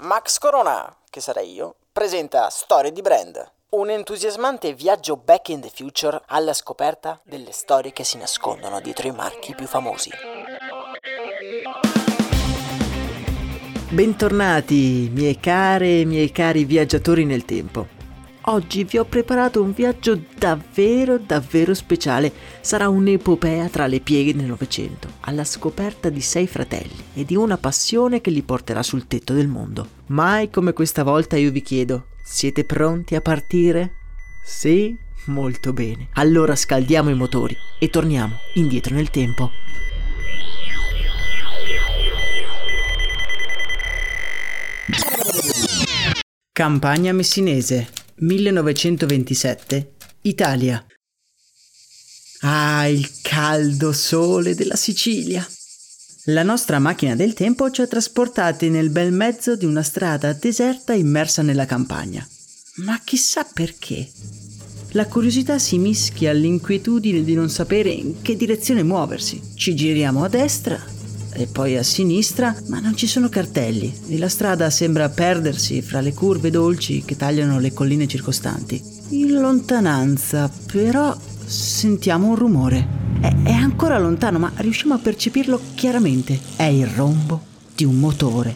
Max Corona, che sarei io, presenta Storie di Brand, un entusiasmante viaggio back in the future alla scoperta delle storie che si nascondono dietro i marchi più famosi. Bentornati, miei care e miei cari viaggiatori nel tempo. Oggi vi ho preparato un viaggio davvero speciale. Sarà un'epopea tra le pieghe del Novecento, alla scoperta di 6 fratelli e di una passione che li porterà sul tetto del mondo. Mai come questa volta io vi chiedo, siete pronti a partire? Sì? Molto bene. Allora scaldiamo i motori e torniamo indietro nel tempo. Campagna messinese, 1927, Italia. Ah, il caldo sole della Sicilia! La nostra macchina del tempo ci ha trasportati nel bel mezzo di una strada deserta immersa nella campagna. Ma chissà perché. La curiosità si mischia all'inquietudine di non sapere in che direzione muoversi. Ci giriamo a destra e poi a sinistra, ma non ci sono cartelli e la strada sembra perdersi fra le curve dolci che tagliano le colline circostanti. In lontananza, però, sentiamo un rumore. È ancora lontano, ma riusciamo a percepirlo chiaramente. È il rombo di un motore.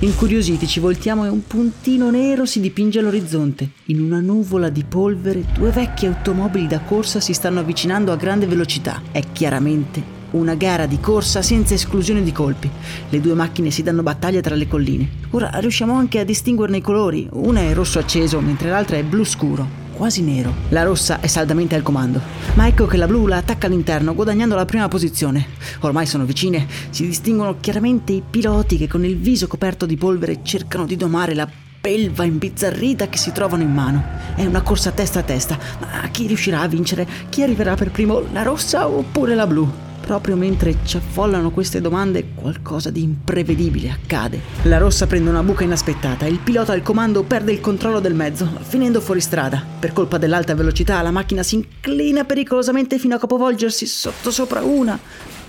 Incuriositi ci voltiamo e un puntino nero si dipinge all'orizzonte. In una nuvola di polvere 2 vecchie automobili da corsa si stanno avvicinando a grande velocità. È chiaramente una gara di corsa senza esclusione di colpi. Le 2 macchine si danno battaglia tra le colline. Ora riusciamo anche a distinguerne i colori. Una è rosso acceso, mentre l'altra è blu scuro, quasi nero. La rossa è saldamente al comando, ma ecco che la blu la attacca all'interno, guadagnando la prima posizione. Ormai sono vicine, si distinguono chiaramente i piloti che con il viso coperto di polvere cercano di domare la belva imbizzarrita che si trovano in mano. È una corsa testa a testa, ma chi riuscirà a vincere? Chi arriverà per primo, la rossa oppure la blu? Proprio mentre ci affollano queste domande, qualcosa di imprevedibile accade. La rossa prende una buca inaspettata e il pilota al comando perde il controllo del mezzo, finendo fuori strada. Per colpa dell'alta velocità la macchina si inclina pericolosamente fino a capovolgersi sottosopra 1,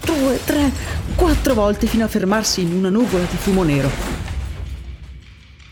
2, 3, 4 volte, fino a fermarsi in una nuvola di fumo nero.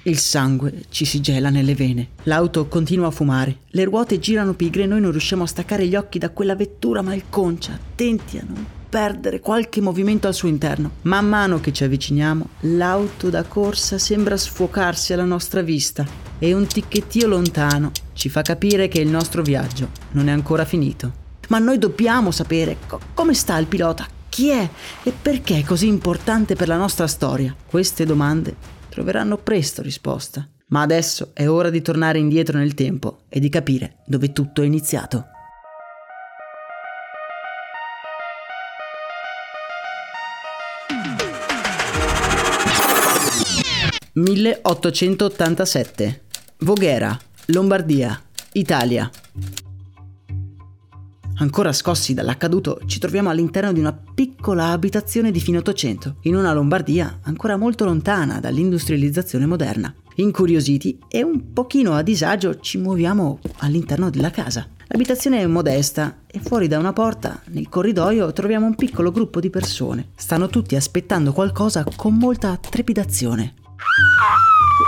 Il sangue ci si gela nelle vene. L'auto continua a fumare. Le ruote girano pigre e noi non riusciamo a staccare gli occhi da quella vettura malconcia, attenti a non perdere qualche movimento al suo interno. Man mano che ci avviciniamo, l'auto da corsa sembra sfocarsi alla nostra vista e un ticchettio lontano ci fa capire che il nostro viaggio non è ancora finito. Ma noi dobbiamo sapere come sta il pilota, chi è e perché è così importante per la nostra storia. Queste domande troveranno presto risposta, ma adesso è ora di tornare indietro nel tempo e di capire dove tutto è iniziato. (1887) Voghera, Lombardia, Italia. Ancora scossi dall'accaduto, ci troviamo all'interno di una piccola abitazione di fine Ottocento, in una Lombardia ancora molto lontana dall'industrializzazione moderna. Incuriositi e un pochino a disagio ci muoviamo all'interno della casa. L'abitazione è modesta e fuori da una porta, nel corridoio, troviamo un piccolo gruppo di persone. Stanno tutti aspettando qualcosa con molta trepidazione.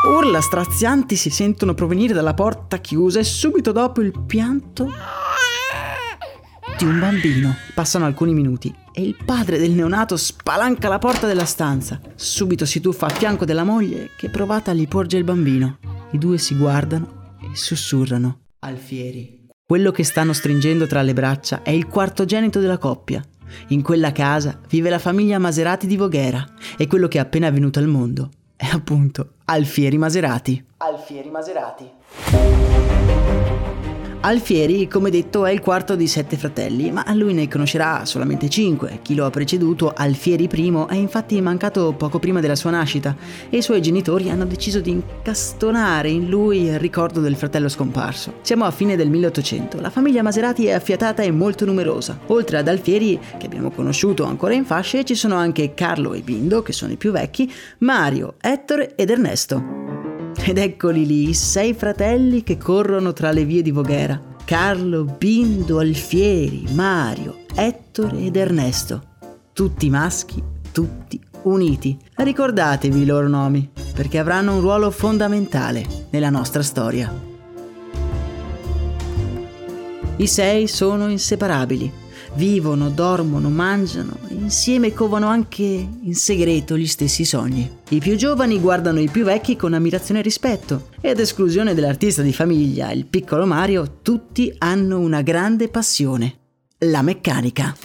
Urla strazianti si sentono provenire dalla porta chiusa e subito dopo il pianto di un bambino. Passano alcuni minuti e il padre del neonato spalanca la porta della stanza. Subito si tuffa a fianco della moglie che provata gli porge il bambino. I due si guardano e sussurrano: Alfieri. Quello che stanno stringendo tra le braccia è il quartogenito della coppia. In quella casa vive la famiglia Maserati di Voghera e quello che è appena venuto al mondo è appunto Alfieri Maserati. Alfieri Maserati. Alfieri, come detto, è il quarto di 7 fratelli, ma lui ne conoscerà solamente 5. Chi lo ha preceduto, Alfieri I, è infatti mancato poco prima della sua nascita e i suoi genitori hanno deciso di incastonare in lui il ricordo del fratello scomparso. Siamo a fine del 1800, la famiglia Maserati è affiatata e molto numerosa. Oltre ad Alfieri, che abbiamo conosciuto ancora in fasce, ci sono anche Carlo e Bindo, che sono i più vecchi, Mario, Ettore ed Ernesto. Ed eccoli lì, 6 fratelli che corrono tra le vie di Voghera. Carlo, Bindo, Alfieri, Mario, Ettore ed Ernesto. Tutti maschi, tutti uniti. Ricordatevi i loro nomi, perché avranno un ruolo fondamentale nella nostra storia. I 6 sono inseparabili. Vivono, dormono, mangiano e insieme covano anche in segreto gli stessi sogni. I più giovani guardano i più vecchi con ammirazione e rispetto e ad esclusione dell'artista di famiglia, il piccolo Mario, tutti hanno una grande passione: la meccanica.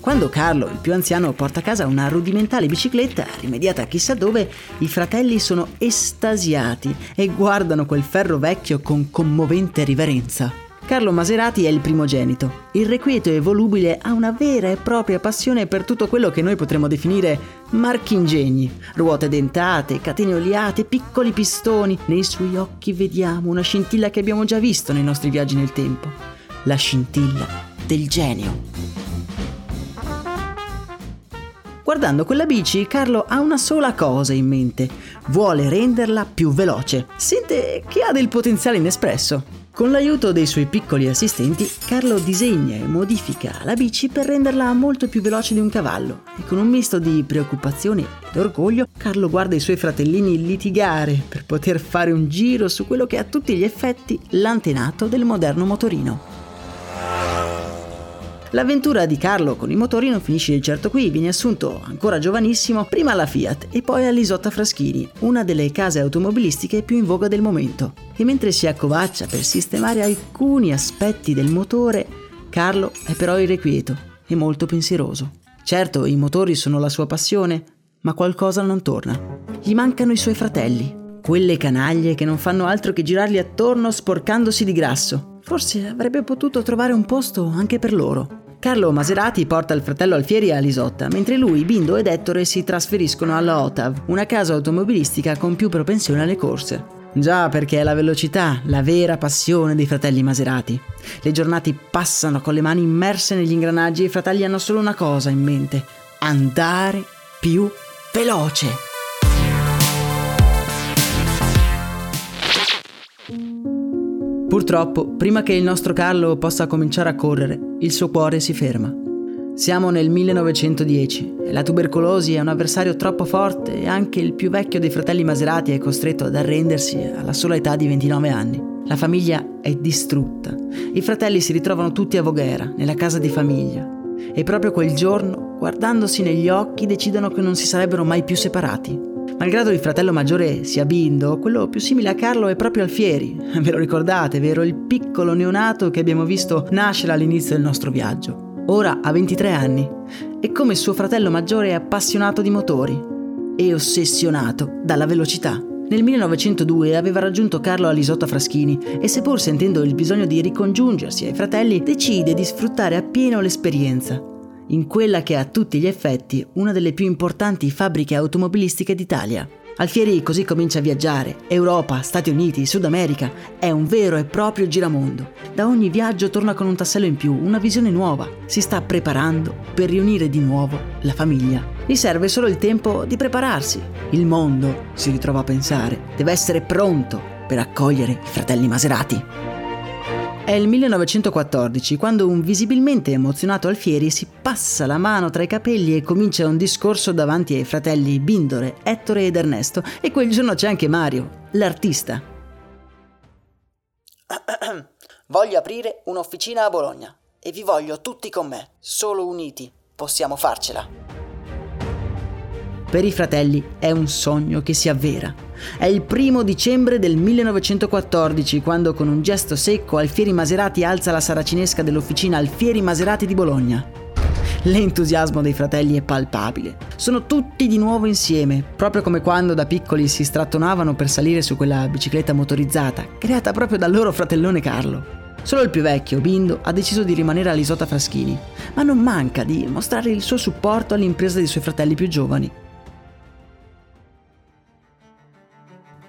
Quando Carlo, il più anziano, porta a casa una rudimentale bicicletta rimediata chissà dove, i fratelli sono estasiati e guardano quel ferro vecchio con commovente riverenza. Carlo Maserati è il primogenito. Irrequieto e volubile, ha una vera e propria passione per tutto quello che noi potremmo definire marchingegni. Ruote dentate, catene oliate, piccoli pistoni. Nei suoi occhi vediamo una scintilla che abbiamo già visto nei nostri viaggi nel tempo. La scintilla del genio. Guardando quella bici, Carlo ha una sola cosa in mente: vuole renderla più veloce. Sente che ha del potenziale inespresso. Con l'aiuto dei suoi piccoli assistenti, Carlo disegna e modifica la bici per renderla molto più veloce di un cavallo e con un misto di preoccupazione ed orgoglio, Carlo guarda i suoi fratellini litigare per poter fare un giro su quello che è a tutti gli effetti l'antenato del moderno motorino. L'avventura di Carlo con i motori non finisce di certo qui, viene assunto ancora giovanissimo prima alla Fiat e poi all'Isotta Fraschini, una delle case automobilistiche più in voga del momento. E mentre si accovaccia per sistemare alcuni aspetti del motore, Carlo è però irrequieto e molto pensieroso. Certo, i motori sono la sua passione, ma qualcosa non torna. Gli mancano i suoi fratelli, quelle canaglie che non fanno altro che girargli attorno sporcandosi di grasso. Forse avrebbe potuto trovare un posto anche per loro. Carlo Maserati porta il fratello Alfieri all'Isotta, mentre lui, Bindo ed Ettore si trasferiscono alla OTAV, una casa automobilistica con più propensione alle corse. Già, perché è la velocità, la vera passione dei fratelli Maserati. Le giornate passano con le mani immerse negli ingranaggi e i fratelli hanno solo una cosa in mente: andare più veloce. Purtroppo, prima che il nostro Carlo possa cominciare a correre, il suo cuore si ferma. Siamo nel 1910 e la tubercolosi è un avversario troppo forte e anche il più vecchio dei fratelli Maserati è costretto ad arrendersi alla sola età di 29 anni. La famiglia è distrutta. I fratelli si ritrovano tutti a Voghera, nella casa di famiglia. E proprio quel giorno, guardandosi negli occhi, decidono che non si sarebbero mai più separati. Malgrado il fratello maggiore sia Bindo, quello più simile a Carlo è proprio Alfieri. Ve lo ricordate, vero? Il piccolo neonato che abbiamo visto nascere all'inizio del nostro viaggio. Ora ha 23 anni e come suo fratello maggiore è appassionato di motori e ossessionato dalla velocità. Nel 1902 aveva raggiunto Carlo all'Isotta Fraschini e seppur sentendo il bisogno di ricongiungersi ai fratelli, decide di sfruttare appieno l'esperienza in quella che è a tutti gli effetti una delle più importanti fabbriche automobilistiche d'Italia. Alfieri così comincia a viaggiare, Europa, Stati Uniti, Sud America, è un vero e proprio giramondo. Da ogni viaggio torna con un tassello in più, una visione nuova, si sta preparando per riunire di nuovo la famiglia. Gli serve solo il tempo di prepararsi. Il mondo, si ritrova a pensare, deve essere pronto per accogliere i fratelli Maserati. È il 1914 quando un visibilmente emozionato Alfieri si passa la mano tra i capelli e comincia un discorso davanti ai fratelli Bindore, Ettore ed Ernesto, e quel giorno c'è anche Mario, l'artista. Voglio aprire un'officina a Bologna e vi voglio tutti con me, solo uniti possiamo farcela. Per i fratelli è un sogno che si avvera. È il 1° dicembre del 1914 quando con un gesto secco Alfieri Maserati alza la saracinesca dell'officina Alfieri Maserati di Bologna. L'entusiasmo dei fratelli è palpabile. Sono tutti di nuovo insieme, proprio come quando da piccoli si strattonavano per salire su quella bicicletta motorizzata, creata proprio dal loro fratellone Carlo. Solo il più vecchio, Bindo, ha deciso di rimanere all'Isotta Fraschini, ma non manca di mostrare il suo supporto all'impresa dei suoi fratelli più giovani.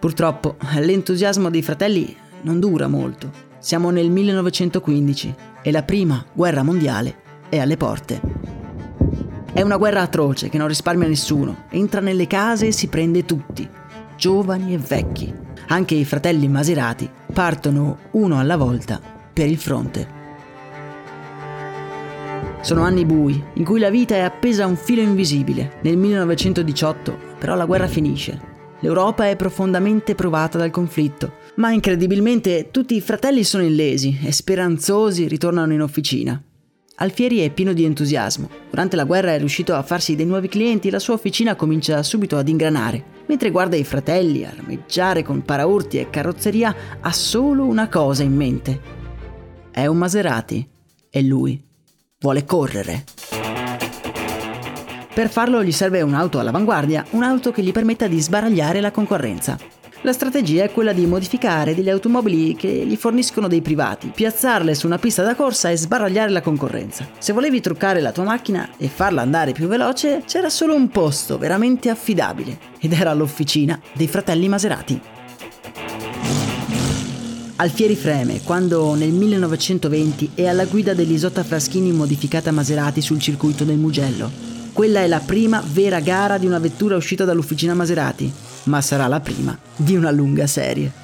Purtroppo, l'entusiasmo dei fratelli non dura molto. Siamo nel 1915 e la prima guerra mondiale è alle porte. È una guerra atroce che non risparmia nessuno. Entra nelle case e si prende tutti, giovani e vecchi. Anche i fratelli Maserati partono uno alla volta per il fronte. Sono anni bui, in cui la vita è appesa a un filo invisibile. Nel 1918, però, la guerra finisce. L'Europa è profondamente provata dal conflitto, ma incredibilmente tutti i fratelli sono illesi e speranzosi ritornano in officina. Alfieri è pieno di entusiasmo. Durante la guerra è riuscito a farsi dei nuovi clienti e la sua officina comincia subito ad ingranare. Mentre guarda i fratelli armeggiare con paraurti e carrozzeria, ha solo una cosa in mente. È un Maserati e lui vuole correre. Per farlo gli serve un'auto all'avanguardia, un'auto che gli permetta di sbaragliare la concorrenza. La strategia è quella di modificare delle automobili che gli forniscono dei privati, piazzarle su una pista da corsa e sbaragliare la concorrenza. Se volevi truccare la tua macchina e farla andare più veloce, c'era solo un posto veramente affidabile, ed era l'officina dei fratelli Maserati. Alfieri freme quando nel 1920 è alla guida dell'Isotta Fraschini modificata Maserati sul circuito del Mugello. Quella è la prima vera gara di una vettura uscita dall'officina Maserati, ma sarà la prima di una lunga serie.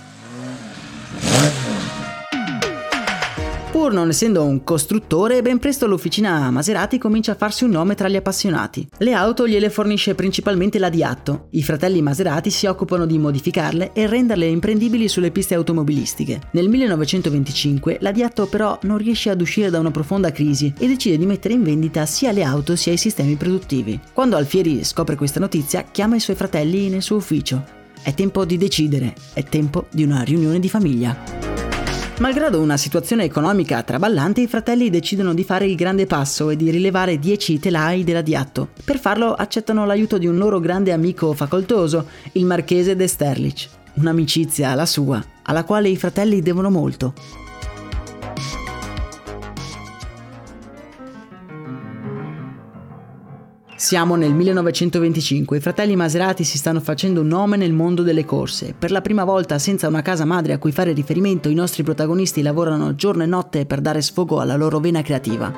Pur non essendo un costruttore, ben presto l'officina Maserati comincia a farsi un nome tra gli appassionati. Le auto gliele fornisce principalmente la Diatto. I fratelli Maserati si occupano di modificarle e renderle imprendibili sulle piste automobilistiche. Nel 1925 la Diatto però non riesce ad uscire da una profonda crisi e decide di mettere in vendita sia le auto sia i sistemi produttivi. Quando Alfieri scopre questa notizia, chiama i suoi fratelli nel suo ufficio. È tempo di decidere, è tempo di una riunione di famiglia. Malgrado una situazione economica traballante, i fratelli decidono di fare il grande passo e di rilevare 10 telai della Diatto. Per farlo accettano l'aiuto di un loro grande amico facoltoso, il Marchese de Sterlich. Un'amicizia, la sua, alla quale i fratelli devono molto. Siamo nel 1925, i fratelli Maserati si stanno facendo un nome nel mondo delle corse. Per la prima volta senza una casa madre a cui fare riferimento, i nostri protagonisti lavorano giorno e notte per dare sfogo alla loro vena creativa.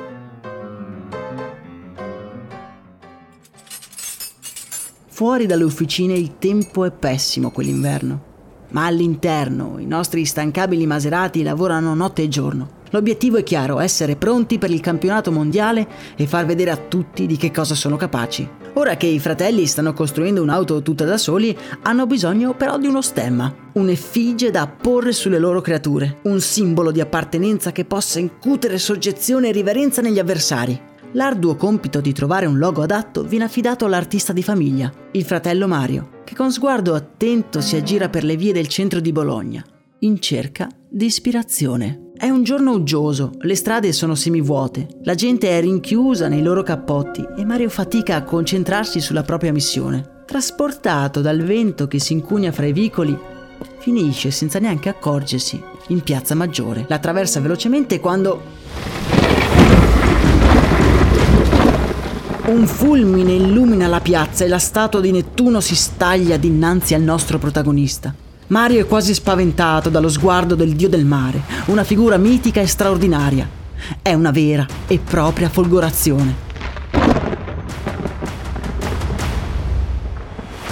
Fuori dalle officine il tempo è pessimo quell'inverno, ma all'interno i nostri instancabili Maserati lavorano notte e giorno. L'obiettivo è chiaro, essere pronti per il campionato mondiale e far vedere a tutti di che cosa sono capaci. Ora che i fratelli stanno costruendo un'auto tutta da soli, hanno bisogno però di uno stemma, un'effigie da apporre sulle loro creature, un simbolo di appartenenza che possa incutere soggezione e riverenza negli avversari. L'arduo compito di trovare un logo adatto viene affidato all'artista di famiglia, il fratello Mario, che con sguardo attento si aggira per le vie del centro di Bologna, in cerca di ispirazione. È un giorno uggioso, le strade sono semivuote, la gente è rinchiusa nei loro cappotti e Mario fatica a concentrarsi sulla propria missione. Trasportato dal vento che si incugna fra i vicoli, finisce senza neanche accorgersi in Piazza Maggiore. La attraversa velocemente quando Un fulmine illumina la piazza e la statua di Nettuno si staglia dinanzi al nostro protagonista. Mario è quasi spaventato dallo sguardo del dio del mare, una figura mitica e straordinaria. È una vera e propria folgorazione.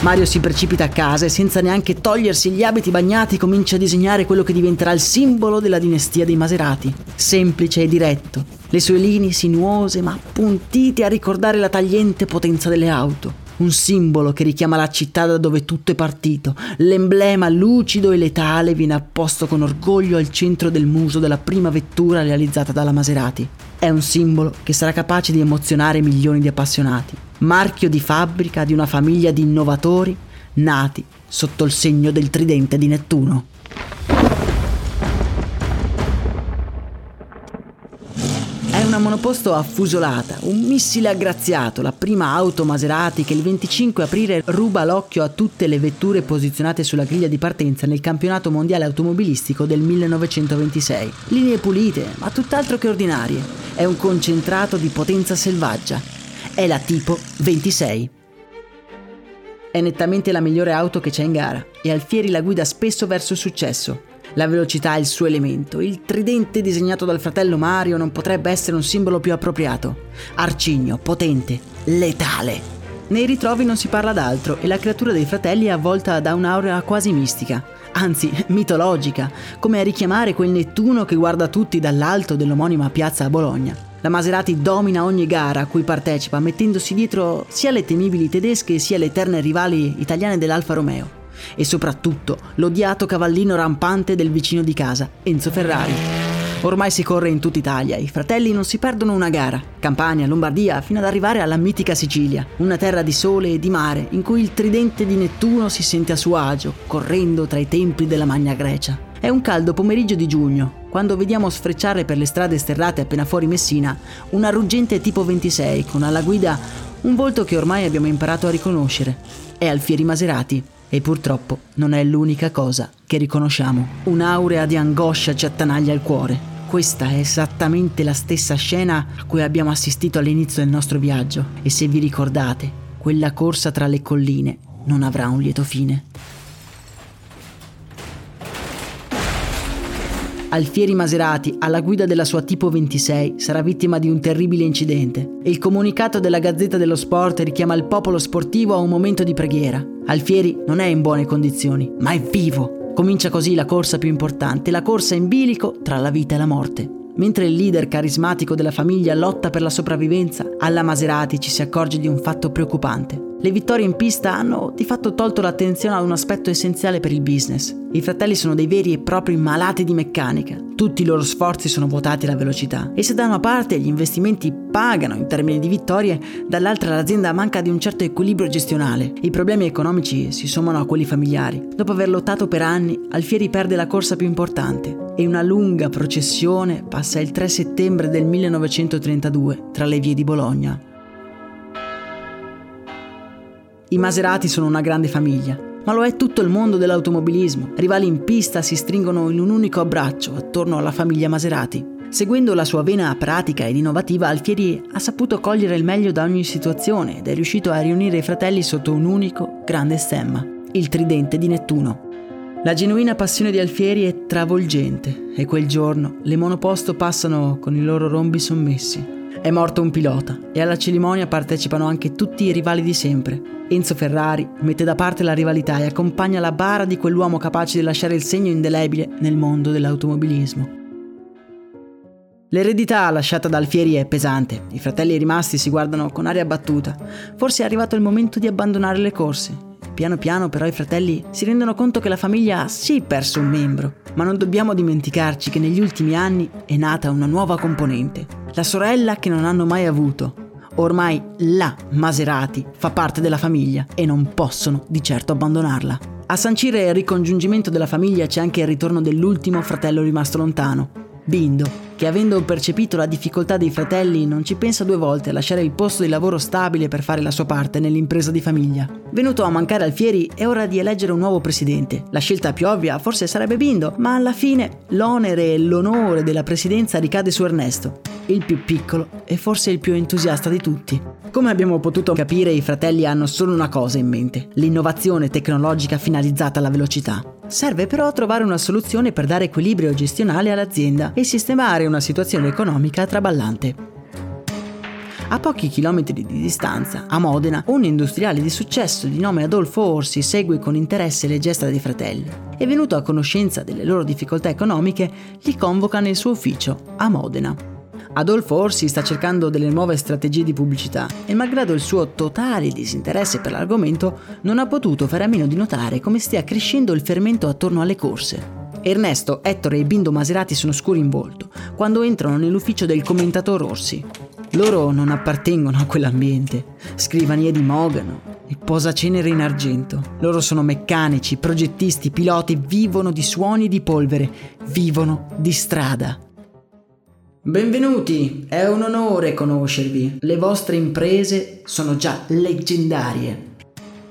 Mario si precipita a casa e senza neanche togliersi gli abiti bagnati comincia a disegnare quello che diventerà il simbolo della dinastia dei Maserati. Semplice e diretto, le sue linee sinuose ma appuntite a ricordare la tagliente potenza delle auto. Un simbolo che richiama la città da dove tutto è partito. L'emblema lucido e letale viene apposto con orgoglio al centro del muso della prima vettura realizzata dalla Maserati. È un simbolo che sarà capace di emozionare milioni di appassionati. Marchio di fabbrica di una famiglia di innovatori nati sotto il segno del tridente di Nettuno. Una monoposto affusolata, un missile aggraziato, la prima auto Maserati che il 25 aprile ruba l'occhio a tutte le vetture posizionate sulla griglia di partenza nel campionato mondiale automobilistico del 1926. Linee pulite, ma tutt'altro che ordinarie. È un concentrato di potenza selvaggia. È la Tipo 26. È nettamente la migliore auto che c'è in gara e Alfieri la guida spesso verso il successo. La velocità è il suo elemento, il tridente disegnato dal fratello Mario non potrebbe essere un simbolo più appropriato. Arcigno, potente, letale. Nei ritrovi non si parla d'altro e la creatura dei fratelli è avvolta da un'aura quasi mistica, anzi mitologica, come a richiamare quel Nettuno che guarda tutti dall'alto dell'omonima piazza a Bologna. La Maserati domina ogni gara a cui partecipa, mettendosi dietro sia le temibili tedesche sia le eterne rivali italiane dell'Alfa Romeo. E soprattutto l'odiato cavallino rampante del vicino di casa, Enzo Ferrari. Ormai si corre in tutta Italia, i fratelli non si perdono una gara. Campania, Lombardia, fino ad arrivare alla mitica Sicilia, una terra di sole e di mare in cui il tridente di Nettuno si sente a suo agio, correndo tra i templi della Magna Grecia. È un caldo pomeriggio di giugno, quando vediamo sfrecciare per le strade sterrate appena fuori Messina una ruggente Tipo 26 con alla guida un volto che ormai abbiamo imparato a riconoscere. È Alfieri Maserati. E purtroppo non è l'unica cosa che riconosciamo. Un'aurea di angoscia ci attanaglia il cuore. Questa è esattamente la stessa scena a cui abbiamo assistito all'inizio del nostro viaggio. E se vi ricordate, quella corsa tra le colline non avrà un lieto fine. Alfieri Maserati, alla guida della sua Tipo 26, sarà vittima di un terribile incidente. Il comunicato della Gazzetta dello Sport richiama il popolo sportivo a un momento di preghiera. Alfieri non è in buone condizioni, ma è vivo. Comincia così la corsa più importante, la corsa in bilico tra la vita e la morte. Mentre il leader carismatico della famiglia lotta per la sopravvivenza, alla Maserati ci si accorge di un fatto preoccupante. Le vittorie in pista hanno di fatto tolto l'attenzione ad un aspetto essenziale per il business. I fratelli sono dei veri e propri malati di meccanica. Tutti i loro sforzi sono votati alla velocità. E se da una parte gli investimenti pagano in termini di vittorie, dall'altra l'azienda manca di un certo equilibrio gestionale. I problemi economici si sommano a quelli familiari. Dopo aver lottato per anni, Alfieri perde la corsa più importante. E una lunga processione passa il 3 settembre del 1932 tra le vie di Bologna. I Maserati sono una grande famiglia, ma lo è tutto il mondo dell'automobilismo. Rivali in pista si stringono in un unico abbraccio attorno alla famiglia Maserati. Seguendo la sua vena pratica ed innovativa, Alfieri ha saputo cogliere il meglio da ogni situazione ed è riuscito a riunire i fratelli sotto un unico grande stemma, il tridente di Nettuno. La genuina passione di Alfieri è travolgente e quel giorno le monoposto passano con i loro rombi sommessi. È morto un pilota e alla cerimonia partecipano anche tutti i rivali di sempre. Enzo Ferrari mette da parte la rivalità e accompagna la bara di quell'uomo capace di lasciare il segno indelebile nel mondo dell'automobilismo. L'eredità lasciata da Alfieri è pesante, i fratelli rimasti si guardano con aria battuta. Forse è arrivato il momento di abbandonare le corse. Piano piano però i fratelli si rendono conto che la famiglia ha sì perso un membro, ma non dobbiamo dimenticarci che negli ultimi anni è nata una nuova componente, la sorella che non hanno mai avuto. Ormai la Maserati fa parte della famiglia e non possono di certo abbandonarla. A sancire il ricongiungimento della famiglia c'è anche il ritorno dell'ultimo fratello rimasto lontano, Bindo, che avendo percepito la difficoltà dei fratelli non ci pensa due volte a lasciare il posto di lavoro stabile per fare la sua parte nell'impresa di famiglia. Venuto a mancare Alfieri è ora di eleggere un nuovo presidente. La scelta più ovvia forse sarebbe Bindo, ma alla fine l'onere e l'onore della presidenza ricade su Ernesto, il più piccolo e forse il più entusiasta di tutti. Come abbiamo potuto capire, i fratelli hanno solo una cosa in mente: l'innovazione tecnologica finalizzata alla velocità. Serve però trovare una soluzione per dare equilibrio gestionale all'azienda e sistemare una situazione economica traballante. A pochi chilometri di distanza, a Modena, un industriale di successo di nome Adolfo Orsi segue con interesse le gesta dei fratelli e, venuto a conoscenza delle loro difficoltà economiche, li convoca nel suo ufficio a Modena. Adolfo Orsi sta cercando delle nuove strategie di pubblicità e, malgrado il suo totale disinteresse per l'argomento, non ha potuto fare a meno di notare come stia crescendo il fermento attorno alle corse. Ernesto, Ettore e Bindo Maserati sono scuri in volto quando entrano nell'ufficio del commendatore Rossi. Loro non appartengono a quell'ambiente. Scrivanie di mogano e posacenere in argento. Loro sono meccanici, progettisti, piloti, vivono di suoni e di polvere, vivono di strada. Benvenuti, è un onore conoscervi. Le vostre imprese sono già leggendarie.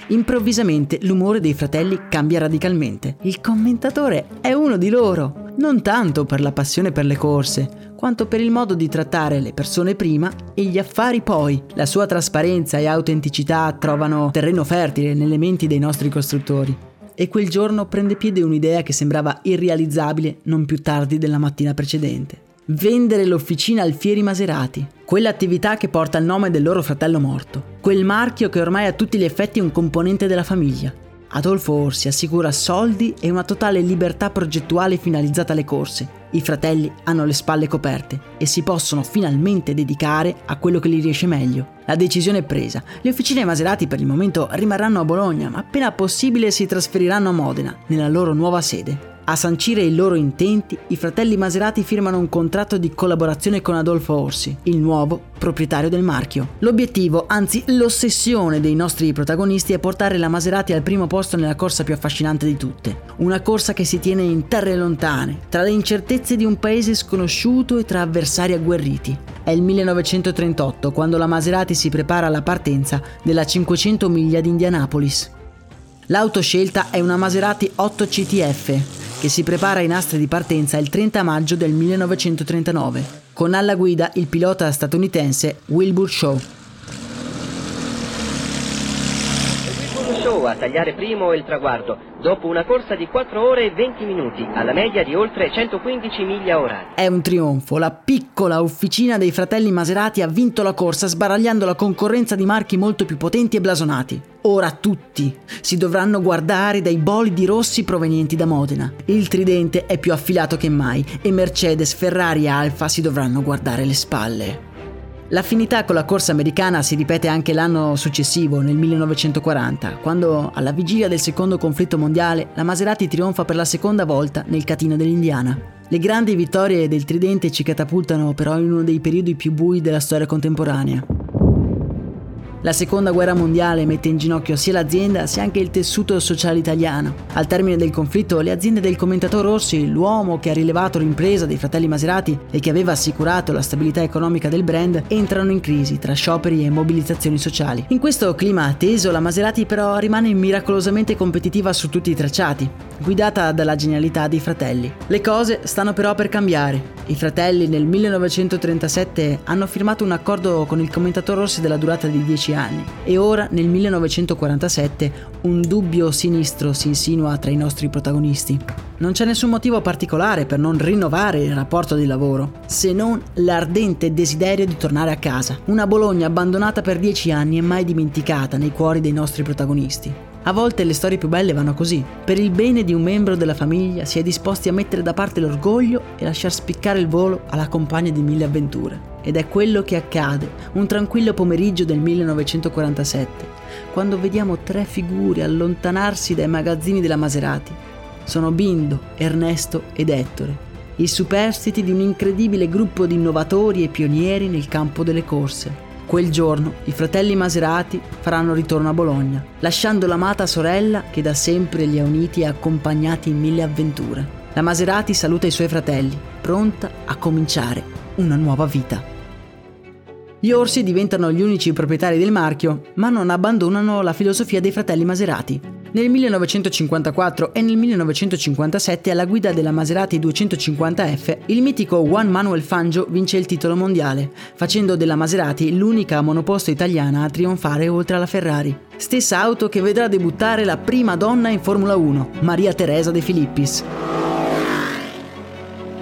Improvvisamente l'umore dei fratelli cambia radicalmente. Il commentatore è uno di loro, non tanto per la passione per le corse, quanto per il modo di trattare le persone prima e gli affari poi. La sua trasparenza e autenticità trovano terreno fertile nelle menti dei nostri costruttori. E quel giorno prende piede un'idea che sembrava irrealizzabile non più tardi della mattina precedente. Vendere l'officina Alfieri Maserati, quell'attività che porta il nome del loro fratello morto, quel marchio che ormai a tutti gli effetti è un componente della famiglia. Adolfo Orsi assicura soldi e una totale libertà progettuale finalizzata alle corse. I fratelli hanno le spalle coperte e si possono finalmente dedicare a quello che gli riesce meglio. La decisione è presa. Le officine Maserati per il momento rimarranno a Bologna, ma appena possibile si trasferiranno a Modena, nella loro nuova sede. A sancire i loro intenti, i fratelli Maserati firmano un contratto di collaborazione con Adolfo Orsi, il nuovo proprietario del marchio. L'obiettivo, anzi l'ossessione dei nostri protagonisti è portare la Maserati al primo posto nella corsa più affascinante di tutte. Una corsa che si tiene in terre lontane, tra le incertezze di un paese sconosciuto e tra avversari agguerriti. È il 1938 quando la Maserati si prepara alla partenza della 500 miglia di Indianapolis. L'auto scelta è una Maserati 8 CTF. Che si prepara in asta di partenza il 30 maggio del 1939, con alla guida il pilota statunitense Wilbur Shaw. Wilbur Shaw a tagliare primo il traguardo, dopo una corsa di 4 ore e 20 minuti, alla media di oltre 115 miglia orarie. È un trionfo, la piccola officina dei fratelli Maserati ha vinto la corsa sbaragliando la concorrenza di marchi molto più potenti e blasonati. Ora tutti si dovranno guardare dai bolidi rossi provenienti da Modena. Il tridente è più affilato che mai e Mercedes, Ferrari e Alfa si dovranno guardare le spalle. L'affinità con la corsa americana si ripete anche l'anno successivo, nel 1940, quando alla vigilia del secondo conflitto mondiale la Maserati trionfa per la seconda volta nel Catino dell'Indiana. Le grandi vittorie del tridente ci catapultano però in uno dei periodi più bui della storia contemporanea. La seconda guerra mondiale mette in ginocchio sia l'azienda sia anche il tessuto sociale italiano. Al termine del conflitto, le aziende del commendatore Orsi, l'uomo che ha rilevato l'impresa dei fratelli Maserati e che aveva assicurato la stabilità economica del brand, entrano in crisi tra scioperi e mobilitazioni sociali. In questo clima teso, la Maserati però rimane miracolosamente competitiva su tutti i tracciati, guidata dalla genialità dei fratelli. Le cose stanno però per cambiare. I fratelli nel 1937 hanno firmato un accordo con il commendatore Orsi della durata di 10 anni e ora nel 1947 un dubbio sinistro si insinua tra i nostri protagonisti. Non c'è nessun motivo particolare per non rinnovare il rapporto di lavoro, se non l'ardente desiderio di tornare a casa, una Bologna abbandonata per 10 anni e mai dimenticata nei cuori dei nostri protagonisti. A volte le storie più belle vanno così. Per il bene di un membro della famiglia si è disposti a mettere da parte l'orgoglio e lasciar spiccare il volo alla compagna di mille avventure. Ed è quello che accade un tranquillo pomeriggio del 1947, quando vediamo 3 figure allontanarsi dai magazzini della Maserati. Sono Bindo, Ernesto ed Ettore, i superstiti di un incredibile gruppo di innovatori e pionieri nel campo delle corse. Quel giorno i fratelli Maserati faranno ritorno a Bologna, lasciando l'amata sorella che da sempre li ha uniti e accompagnati in mille avventure. La Maserati saluta i suoi fratelli, pronta a cominciare una nuova vita. Gli Orsi diventano gli unici proprietari del marchio, ma non abbandonano la filosofia dei fratelli Maserati. Nel 1954 e nel 1957, alla guida della Maserati 250F, il mitico Juan Manuel Fangio vince il titolo mondiale, facendo della Maserati l'unica monoposto italiana a trionfare oltre alla Ferrari. Stessa auto che vedrà debuttare la prima donna in Formula 1, Maria Teresa De Filippis.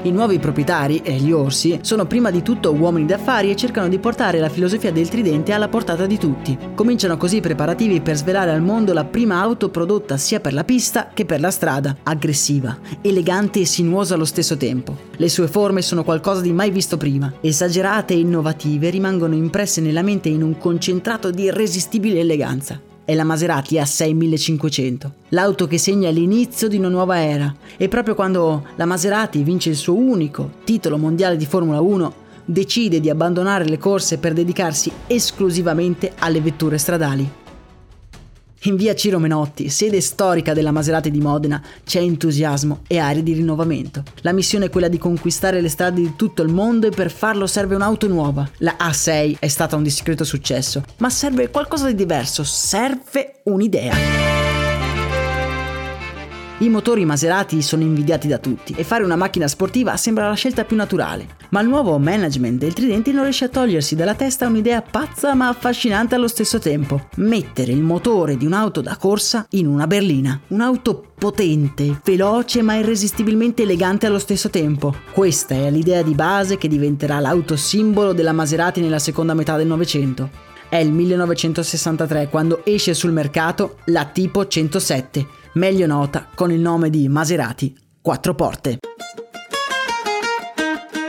I nuovi proprietari, e gli Orsi, sono prima di tutto uomini d'affari e cercano di portare la filosofia del tridente alla portata di tutti. Cominciano così i preparativi per svelare al mondo la prima auto prodotta sia per la pista che per la strada, aggressiva, elegante e sinuosa allo stesso tempo. Le sue forme sono qualcosa di mai visto prima. Esagerate e innovative, rimangono impresse nella mente in un concentrato di irresistibile eleganza. È la Maserati A6500, l'auto che segna l'inizio di una nuova era, e proprio quando la Maserati vince il suo unico titolo mondiale di Formula 1, decide di abbandonare le corse per dedicarsi esclusivamente alle vetture stradali. In via Ciro Menotti, sede storica della Maserati di Modena, c'è entusiasmo e aria di rinnovamento. La missione è quella di conquistare le strade di tutto il mondo e per farlo serve un'auto nuova. La A6 è stata un discreto successo, ma serve qualcosa di diverso, serve un'idea. I motori Maserati sono invidiati da tutti e fare una macchina sportiva sembra la scelta più naturale, ma il nuovo management del tridente non riesce a togliersi dalla testa un'idea pazza ma affascinante allo stesso tempo: mettere il motore di un'auto da corsa in una berlina, un'auto potente, veloce ma irresistibilmente elegante allo stesso tempo. Questa è l'idea di base che diventerà l'auto simbolo della Maserati nella seconda metà del Novecento. È il 1963 quando esce sul mercato la Tipo 107, meglio nota con il nome di Maserati 4 Porte.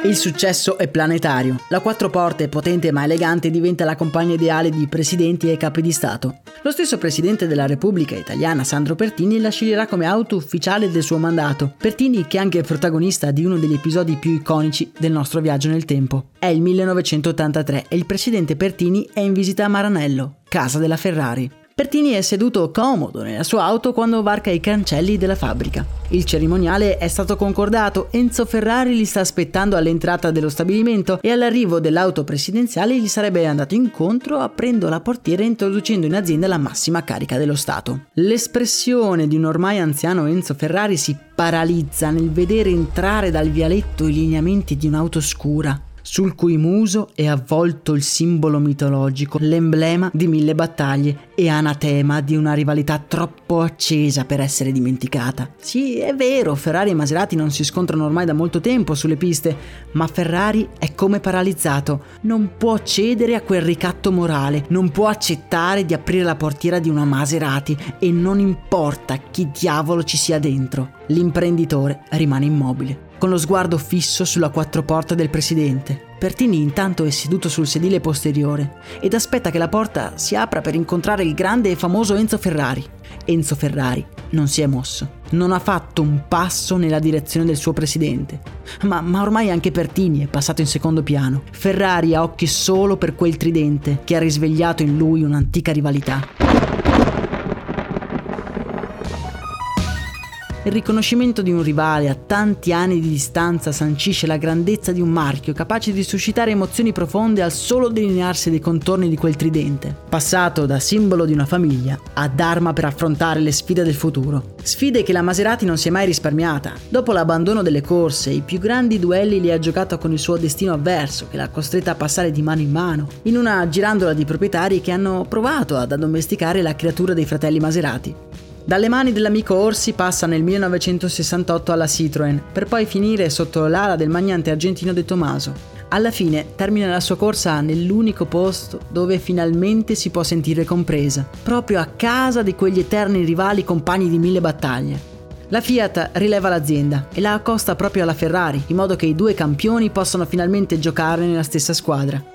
Il successo è planetario. La 4 Porte, potente ma elegante, diventa la compagna ideale di presidenti e capi di Stato. Lo stesso presidente della Repubblica Italiana, Sandro Pertini, la sceglierà come auto ufficiale del suo mandato. Pertini, che è anche protagonista di uno degli episodi più iconici del nostro viaggio nel tempo. È il 1983 e il presidente Pertini è in visita a Maranello, casa della Ferrari. Pertini è seduto comodo nella sua auto quando varca i cancelli della fabbrica. Il cerimoniale è stato concordato, Enzo Ferrari li sta aspettando all'entrata dello stabilimento e all'arrivo dell'auto presidenziale gli sarebbe andato incontro aprendo la portiera e introducendo in azienda la massima carica dello Stato. L'espressione di un ormai anziano Enzo Ferrari si paralizza nel vedere entrare dal vialetto i lineamenti di un'auto scura, sul cui muso è avvolto il simbolo mitologico, l'emblema di 1000 battaglie e anatema di una rivalità troppo accesa per essere dimenticata. Sì, è vero, Ferrari e Maserati non si scontrano ormai da molto tempo sulle piste, ma Ferrari è come paralizzato, non può cedere a quel ricatto morale, non può accettare di aprire la portiera di una Maserati e non importa chi diavolo ci sia dentro. L'imprenditore rimane immobile, con lo sguardo fisso sulla quattro porte del presidente. Pertini intanto è seduto sul sedile posteriore ed aspetta che la porta si apra per incontrare il grande e famoso Enzo Ferrari. Enzo Ferrari non si è mosso, non ha fatto un passo nella direzione del suo presidente, ma ormai anche Pertini è passato in secondo piano. Ferrari ha occhi solo per quel tridente che ha risvegliato in lui un'antica rivalità. Il riconoscimento di un rivale a tanti anni di distanza sancisce la grandezza di un marchio capace di suscitare emozioni profonde al solo delinearsi dei contorni di quel tridente, passato da simbolo di una famiglia ad arma per affrontare le sfide del futuro. Sfide che la Maserati non si è mai risparmiata. Dopo l'abbandono delle corse, i più grandi duelli li ha giocato con il suo destino avverso, che l'ha costretta a passare di mano in mano, in una girandola di proprietari che hanno provato ad addomesticare la creatura dei fratelli Maserati. Dalle mani dell'amico Orsi passa nel 1968 alla Citroën, per poi finire sotto l'ala del magnate argentino De Tomaso. Alla fine termina la sua corsa nell'unico posto dove finalmente si può sentire compresa, proprio a casa di quegli eterni rivali compagni di 1000 battaglie. La Fiat rileva l'azienda e la accosta proprio alla Ferrari, in modo che i due campioni possano finalmente giocare nella stessa squadra.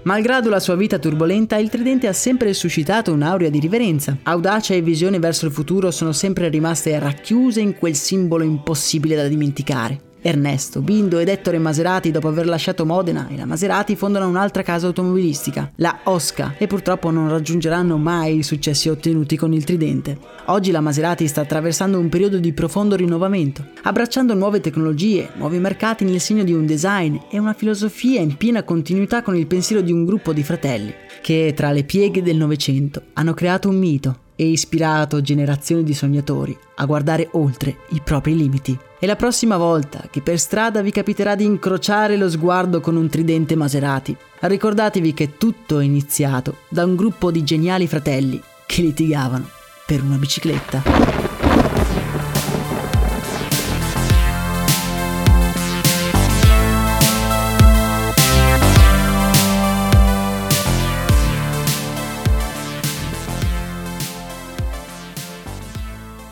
Malgrado la sua vita turbolenta, il tridente ha sempre suscitato un'aurea di riverenza. Audacia e visione verso il futuro sono sempre rimaste racchiuse in quel simbolo impossibile da dimenticare. Ernesto, Bindo ed Ettore Maserati, dopo aver lasciato Modena e la Maserati, fondano un'altra casa automobilistica, la Osca, e purtroppo non raggiungeranno mai i successi ottenuti con il tridente. Oggi la Maserati sta attraversando un periodo di profondo rinnovamento, abbracciando nuove tecnologie, nuovi mercati nel segno di un design e una filosofia in piena continuità con il pensiero di un gruppo di fratelli che, tra le pieghe del Novecento, hanno creato un mito e ispirato generazioni di sognatori a guardare oltre i propri limiti. E la prossima volta che per strada vi capiterà di incrociare lo sguardo con un tridente Maserati, ricordatevi che tutto è iniziato da un gruppo di geniali fratelli che litigavano per una bicicletta.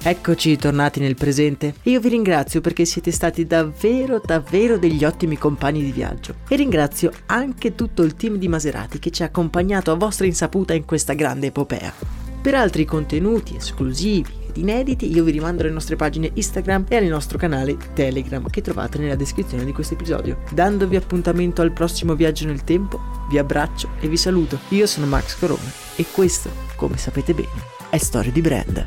Eccoci tornati nel presente. Io vi ringrazio perché siete stati davvero degli ottimi compagni di viaggio, e ringrazio anche tutto il team di Maserati che ci ha accompagnato a vostra insaputa in questa grande epopea. Per altri contenuti esclusivi ed inediti io vi rimando alle nostre pagine Instagram e al nostro canale Telegram che trovate nella descrizione di questo episodio. Dandovi appuntamento al prossimo viaggio nel tempo, vi abbraccio e vi saluto. Io sono Max Corona e questo, come sapete bene, è Storia di Brand.